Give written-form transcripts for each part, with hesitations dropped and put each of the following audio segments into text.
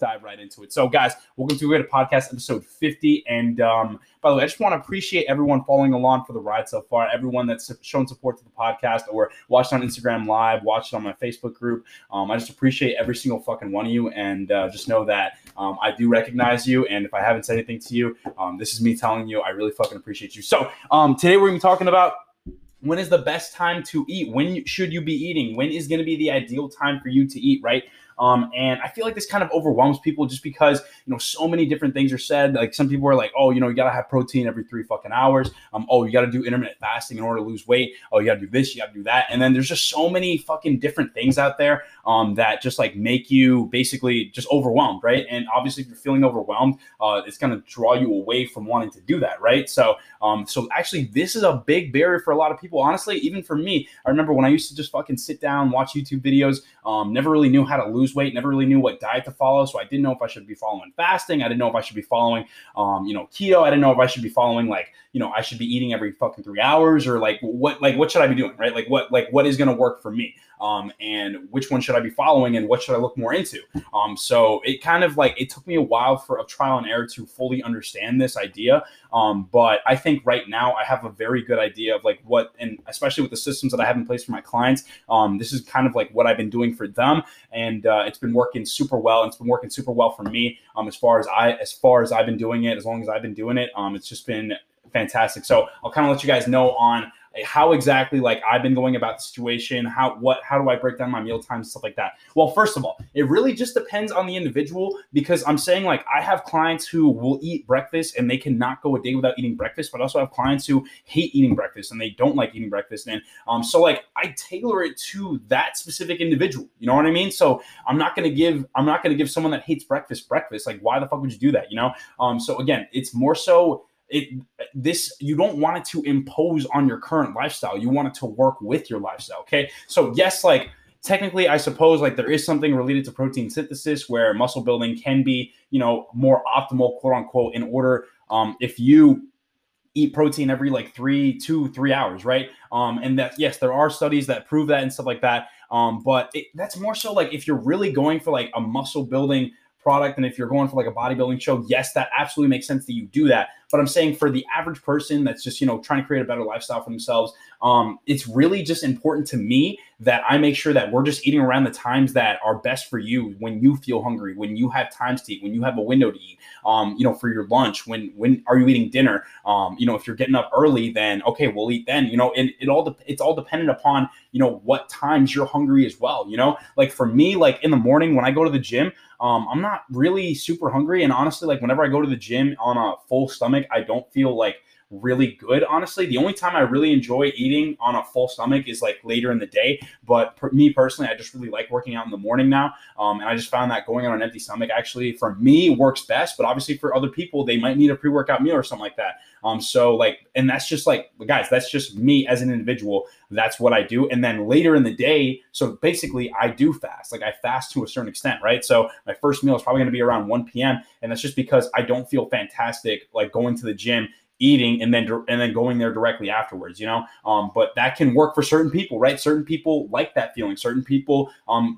Dive right into it. So guys, welcome to the podcast episode 50, and by the way, I just want to appreciate everyone following along for the ride so far, everyone that's shown support to the podcast or watched on Instagram Live, watched on my Facebook group. I just appreciate every single fucking one of you, and just know that I do recognize you, and if I haven't said anything to you, this is me telling you I really fucking appreciate you. So today we're gonna be talking about when is the best time to eat? When should you be eating? When is going to be the ideal time for you to eat, right? And I feel like this kind of overwhelms people just because, you know, so many different things are said. Like some people are like, oh, you know, you got to have protein every 3 fucking hours. Oh, you got to do intermittent fasting in order to lose weight. Oh, you got to do this, you got to do that. And then there's just so many fucking different things out there that just like make you basically just overwhelmed, right? And obviously if you're feeling overwhelmed, it's going to draw you away from wanting to do that, right? So, so actually this is a big barrier for a lot of people. Honestly, even for me, I remember when I used to just fucking sit down, watch YouTube videos, never really knew how to lose weight, never really knew what diet to follow. So I didn't know if I should be following fasting. I didn't know if I should be following, you know, keto. I didn't know if I should be following, like, you know, I should be eating every fucking 3 hours, or like, what should I be doing? Right? Like what is going to work for me? And which one should I be following, and what should I look more into? So it kind of like, it took me a while for a trial and error to fully understand this idea. But I think right now I have a very good idea of like what, and especially with the systems that I have in place for my clients, this is kind of like what I've been doing for them. And it's been working super well, and it's been working super well for me as far as I've been doing it, as long as I've been doing it, it's just been fantastic. So I'll kind of let you guys know on how exactly like I've been going about the situation, how do I break down my meal times, stuff like that. Well, first of all, it really just depends on the individual, because I'm saying like I have clients who will eat breakfast and they cannot go a day without eating breakfast, but I also have clients who hate eating breakfast and they don't like eating breakfast. And so like I tailor it to that specific individual, you know what I mean? So I'm not going to give someone that hates breakfast. Like why the fuck would you do that, you know? So again, it's more so you don't want it to impose on your current lifestyle. You want it to work with your lifestyle. Okay. So yes, like technically I suppose like there is something related to protein synthesis where muscle building can be, you know, more optimal, quote unquote, in order, if you eat protein every like 3 to 3 hours. Right. And that, yes, there are studies that prove that and stuff like that. But that's more so like if you're really going for like a muscle building product, and if you're going for like a bodybuilding show, yes, that absolutely makes sense that you do that. But I'm saying for the average person that's just, you know, trying to create a better lifestyle for themselves, it's really just important to me that I make sure that we're just eating around the times that are best for you, when you feel hungry, when you have times to eat, when you have a window to eat, you know, for your lunch, when are you eating dinner? You know, if you're getting up early, then okay, we'll eat then, you know, and it's all dependent upon, you know, what times you're hungry as well. You know, like for me, like in the morning when I go to the gym, I'm not really super hungry. And honestly, like whenever I go to the gym on a full stomach, I don't feel like really good. Honestly, the only time I really enjoy eating on a full stomach is like later in the day. But me personally, I just really like working out in the morning now. And I just found that going on an empty stomach actually for me works best. But obviously for other people, they might need a pre-workout meal or something like that. So like, and that's just like, guys, that's just me as an individual. That's what I do. And then later in the day, so basically I do fast, like I fast to a certain extent, right? So my first meal is probably going to be around 1 p.m. And that's just because I don't feel fantastic, like going to the gym, eating, and then going there directly afterwards, you know? But that can work for certain people, right? Certain people like that feeling, certain people,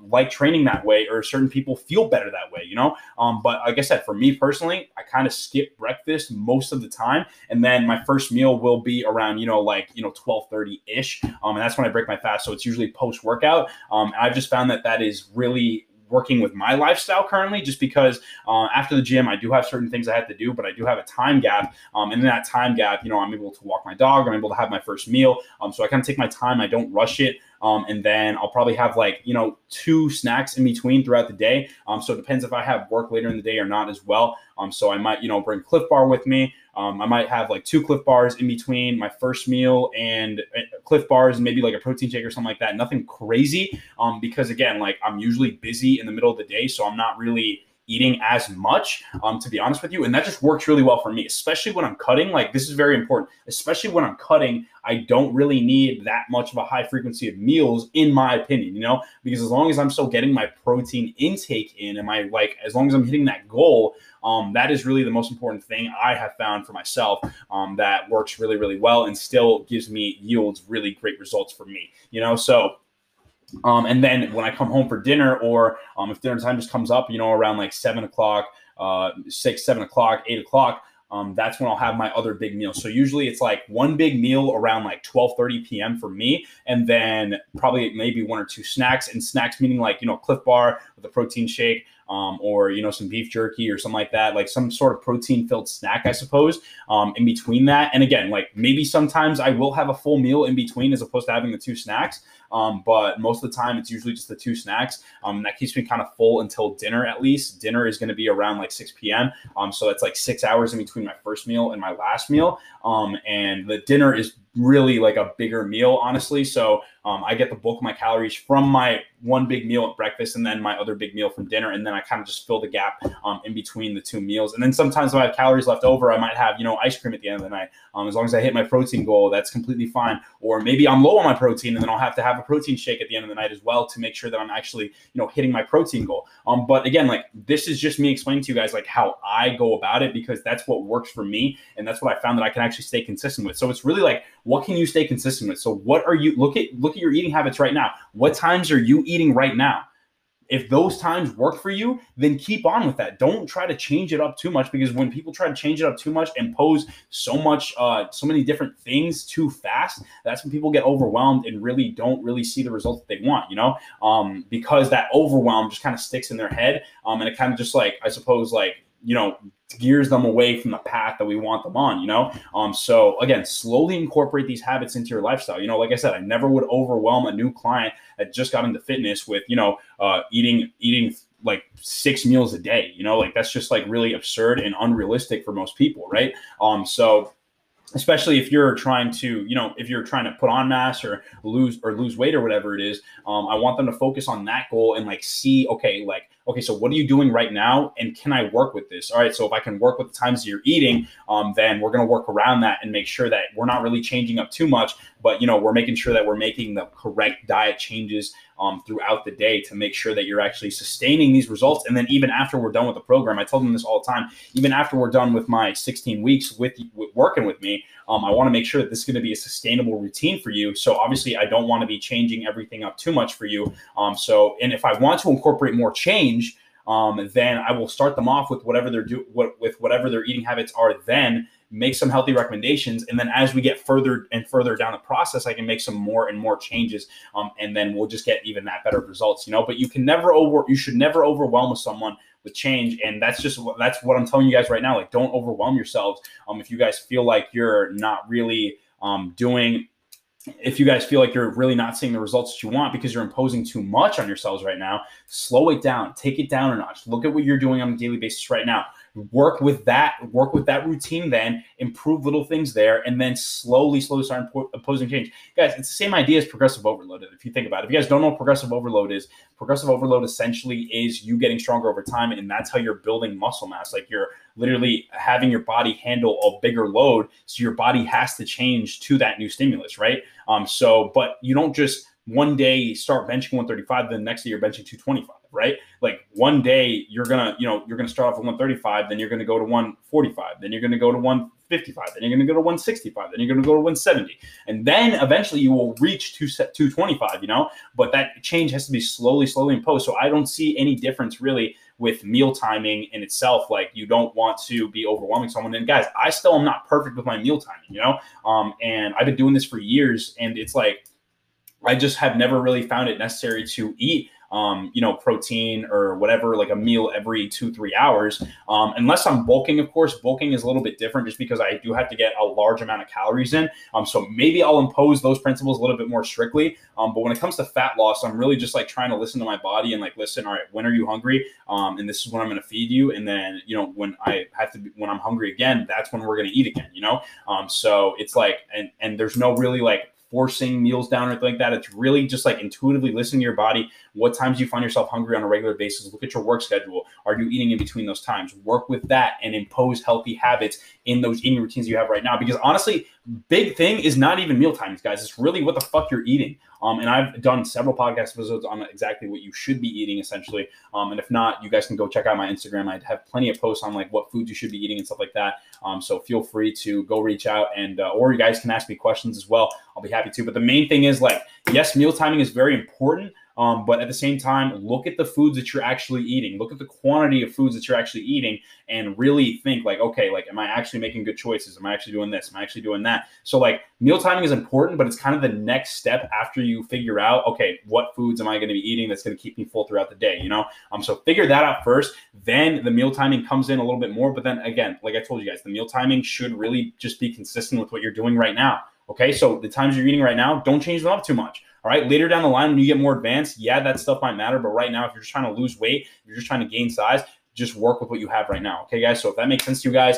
like training that way, or certain people feel better that way, you know? But like I said, for me personally, I kind of skip breakfast most of the time. And then my first meal will be around, you know, like, you know, 12:30 ish. And that's when I break my fast. So it's usually post workout. And I've just found that is really working with my lifestyle currently, just because after the gym, I do have certain things I have to do, but I do have a time gap. And in that time gap, you know, I'm able to walk my dog, I'm able to have my first meal. So I kind of take my time, I don't rush it. And then I'll probably have like, you know, 2 snacks in between throughout the day. So it depends if I have work later in the day or not as well. So I might, you know, bring Clif Bar with me. I might have like 2 Clif Bars in between my first meal, and Clif Bars and maybe like a protein shake or something like that. Nothing crazy. Because again, like I'm usually busy in the middle of the day, so I'm not really eating as much, to be honest with you. And that just works really well for me, especially when I'm cutting. Like this is very important, especially when I'm cutting, I don't really need that much of a high frequency of meals, in my opinion, you know, because as long as I'm still getting my protein intake in, and as long as I'm hitting that goal, that is really the most important thing I have found for myself, that works really, really well and still gives me yields really great results for me, you know? So And then when I come home for dinner, or if dinner time just comes up, you know, around like 7 o'clock, 6, 7 o'clock, 8 o'clock, that's when I'll have my other big meal. So usually it's like one big meal around like 12:30 p.m. for me, and then probably maybe 1 or 2 snacks. And snacks meaning like, you know, Clif Bar with a protein shake, or, you know, some beef jerky or something like that, like some sort of protein filled snack, I suppose, in between that. And again, like maybe sometimes I will have a full meal in between as opposed to having the 2 snacks. But most of the time it's usually just the 2 snacks. That keeps me kind of full until dinner. At least dinner is going to be around like 6 p.m. So that's like 6 hours in between my first meal and my last meal. And the dinner is really like a bigger meal, honestly. So I get the bulk of my calories from my one big meal at breakfast, and then my other big meal from dinner. And then I kind of just fill the gap in between the 2 meals. And then sometimes if I have calories left over, I might have, you know, ice cream at the end of the night. As long as I hit my protein goal, that's completely fine. Or maybe I'm low on my protein, and then I'll have to have a protein shake at the end of the night as well to make sure that I'm actually, you know, hitting my protein goal. But again, like this is just me explaining to you guys like how I go about it, because that's what works for me. And that's what I found that I can actually stay consistent with. So it's really like, what can you stay consistent with? So what are you, look at your eating habits right now. What times are you eating right now? If those times work for you, then keep on with that. Don't try to change it up too much, because when people try to change it up too much and pose so many different things too fast, that's when people get overwhelmed and really don't really see the results that they want, you know, because that overwhelm just kind of sticks in their head. And it kind of just like, I suppose, like, you know, gears them away from the path that we want them on, you know? So again, slowly incorporate these habits into your lifestyle. You know, like I said, I never would overwhelm a new client that just got into fitness with, you know, eating like 6 meals a day, you know, like that's just like really absurd and unrealistic for most people. Right. So especially if you're trying to, you know, if you're trying to put on mass or lose weight or whatever it is, I want them to focus on that goal and like see, okay, so what are you doing right now? And can I work with this? All right, so if I can work with the times that you're eating, then we're going to work around that and make sure that we're not really changing up too much, but, you know, we're making sure that we're making the correct diet changes throughout the day to make sure that you're actually sustaining these results. And then even after we're done with the program, I tell them this all the time, even after we're done with my 16 weeks with working with me, I want to make sure that this is going to be a sustainable routine for you. So obviously I don't want to be changing everything up too much for you. And if I want to incorporate more change, then I will start them off with whatever they're whatever their eating habits are, then make some healthy recommendations. And then as we get further and further down the process, I can make some more and more changes. And then we'll just get even that better results, you know, but you should never overwhelm someone with change. And that's what I'm telling you guys right now. Like, don't overwhelm yourselves. If you guys feel like you're not really if you guys feel like you're really not seeing the results that you want because you're imposing too much on yourselves right now, slow it down, take it down a notch. Look at what you're doing on a daily basis right now. Work with that routine, then improve little things there, and then slowly start imposing change. Guys, it's the same idea as progressive overload. If you think about it, if you guys don't know what progressive overload essentially is you getting stronger over time, and that's how you're building muscle mass. Like, you're literally having your body handle a bigger load, so your body has to change to that new stimulus, right? But you don't just one day start benching 135, then the next day you're benching 225, right? Like, one day you're gonna start off at 135, then you're gonna go to 145, then you're gonna go to 155, then you're gonna go to 165, then you're gonna go to 170, and then eventually you will reach 225, you know. But that change has to be slowly imposed. So I don't see any difference really with meal timing in itself. Like, you don't want to be overwhelming someone. And guys, I still am not perfect with my meal timing, you know. And I've been doing this for years, and it's like, I just have never really found it necessary to eat, you know, protein or whatever, like a meal every 2-3 hours, unless I'm bulking. Of course, bulking is a little bit different just because I do have to get a large amount of calories in. So maybe I'll impose those principles a little bit more strictly. But when it comes to fat loss, I'm really just like trying to listen to my body and like, listen, all right, when are you hungry? And this is when I'm going to feed you. And then, you know, when I'm hungry again, that's when we're going to eat again, you know? So it's like, and there's no really like forcing meals down or anything like that. It's really just like intuitively listening to your body. What times you find yourself hungry on a regular basis? Look at your work schedule. Are you eating in between those times? Work with that and impose healthy habits in those eating routines you have right now. Because honestly, big thing is not even meal times, guys. It's really what the fuck you're eating. And I've done several podcast episodes on exactly what you should be eating, essentially. And if not, you guys can go check out my Instagram. I have plenty of posts on like what foods you should be eating and stuff like that. So feel free to go reach out, and or you guys can ask me questions as well. I'll be happy to. But the main thing is, like, yes, meal timing is very important, But at the same time, look at the foods that you're actually eating. Look at the quantity of foods that you're actually eating and really think like, okay, like, am I actually making good choices? Am I actually doing this? Am I actually doing that? So like meal timing is important, but it's kind of the next step after you figure out, okay, what foods am I going to be eating that's going to keep me full throughout the day, you know? So figure that out first, then the meal timing comes in a little bit more. But then again, like I told you guys, the meal timing should really just be consistent with what you're doing right now. Okay, so the times you're eating right now, don't change them up too much. All right, later down the line, when you get more advanced, yeah, that stuff might matter. But right now, if you're just trying to lose weight, if you're just trying to gain size, just work with what you have right now. Okay, guys, so if that makes sense to you guys,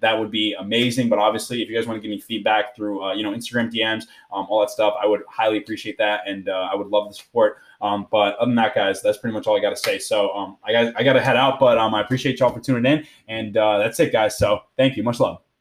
that would be amazing. But obviously, if you guys want to give me feedback through, you know, Instagram DMs, all that stuff, I would highly appreciate that. And I would love the support. But other than that, guys, that's pretty much all I got to say. So I got to head out, but I appreciate y'all for tuning in. And that's it, guys. So thank you. Much love.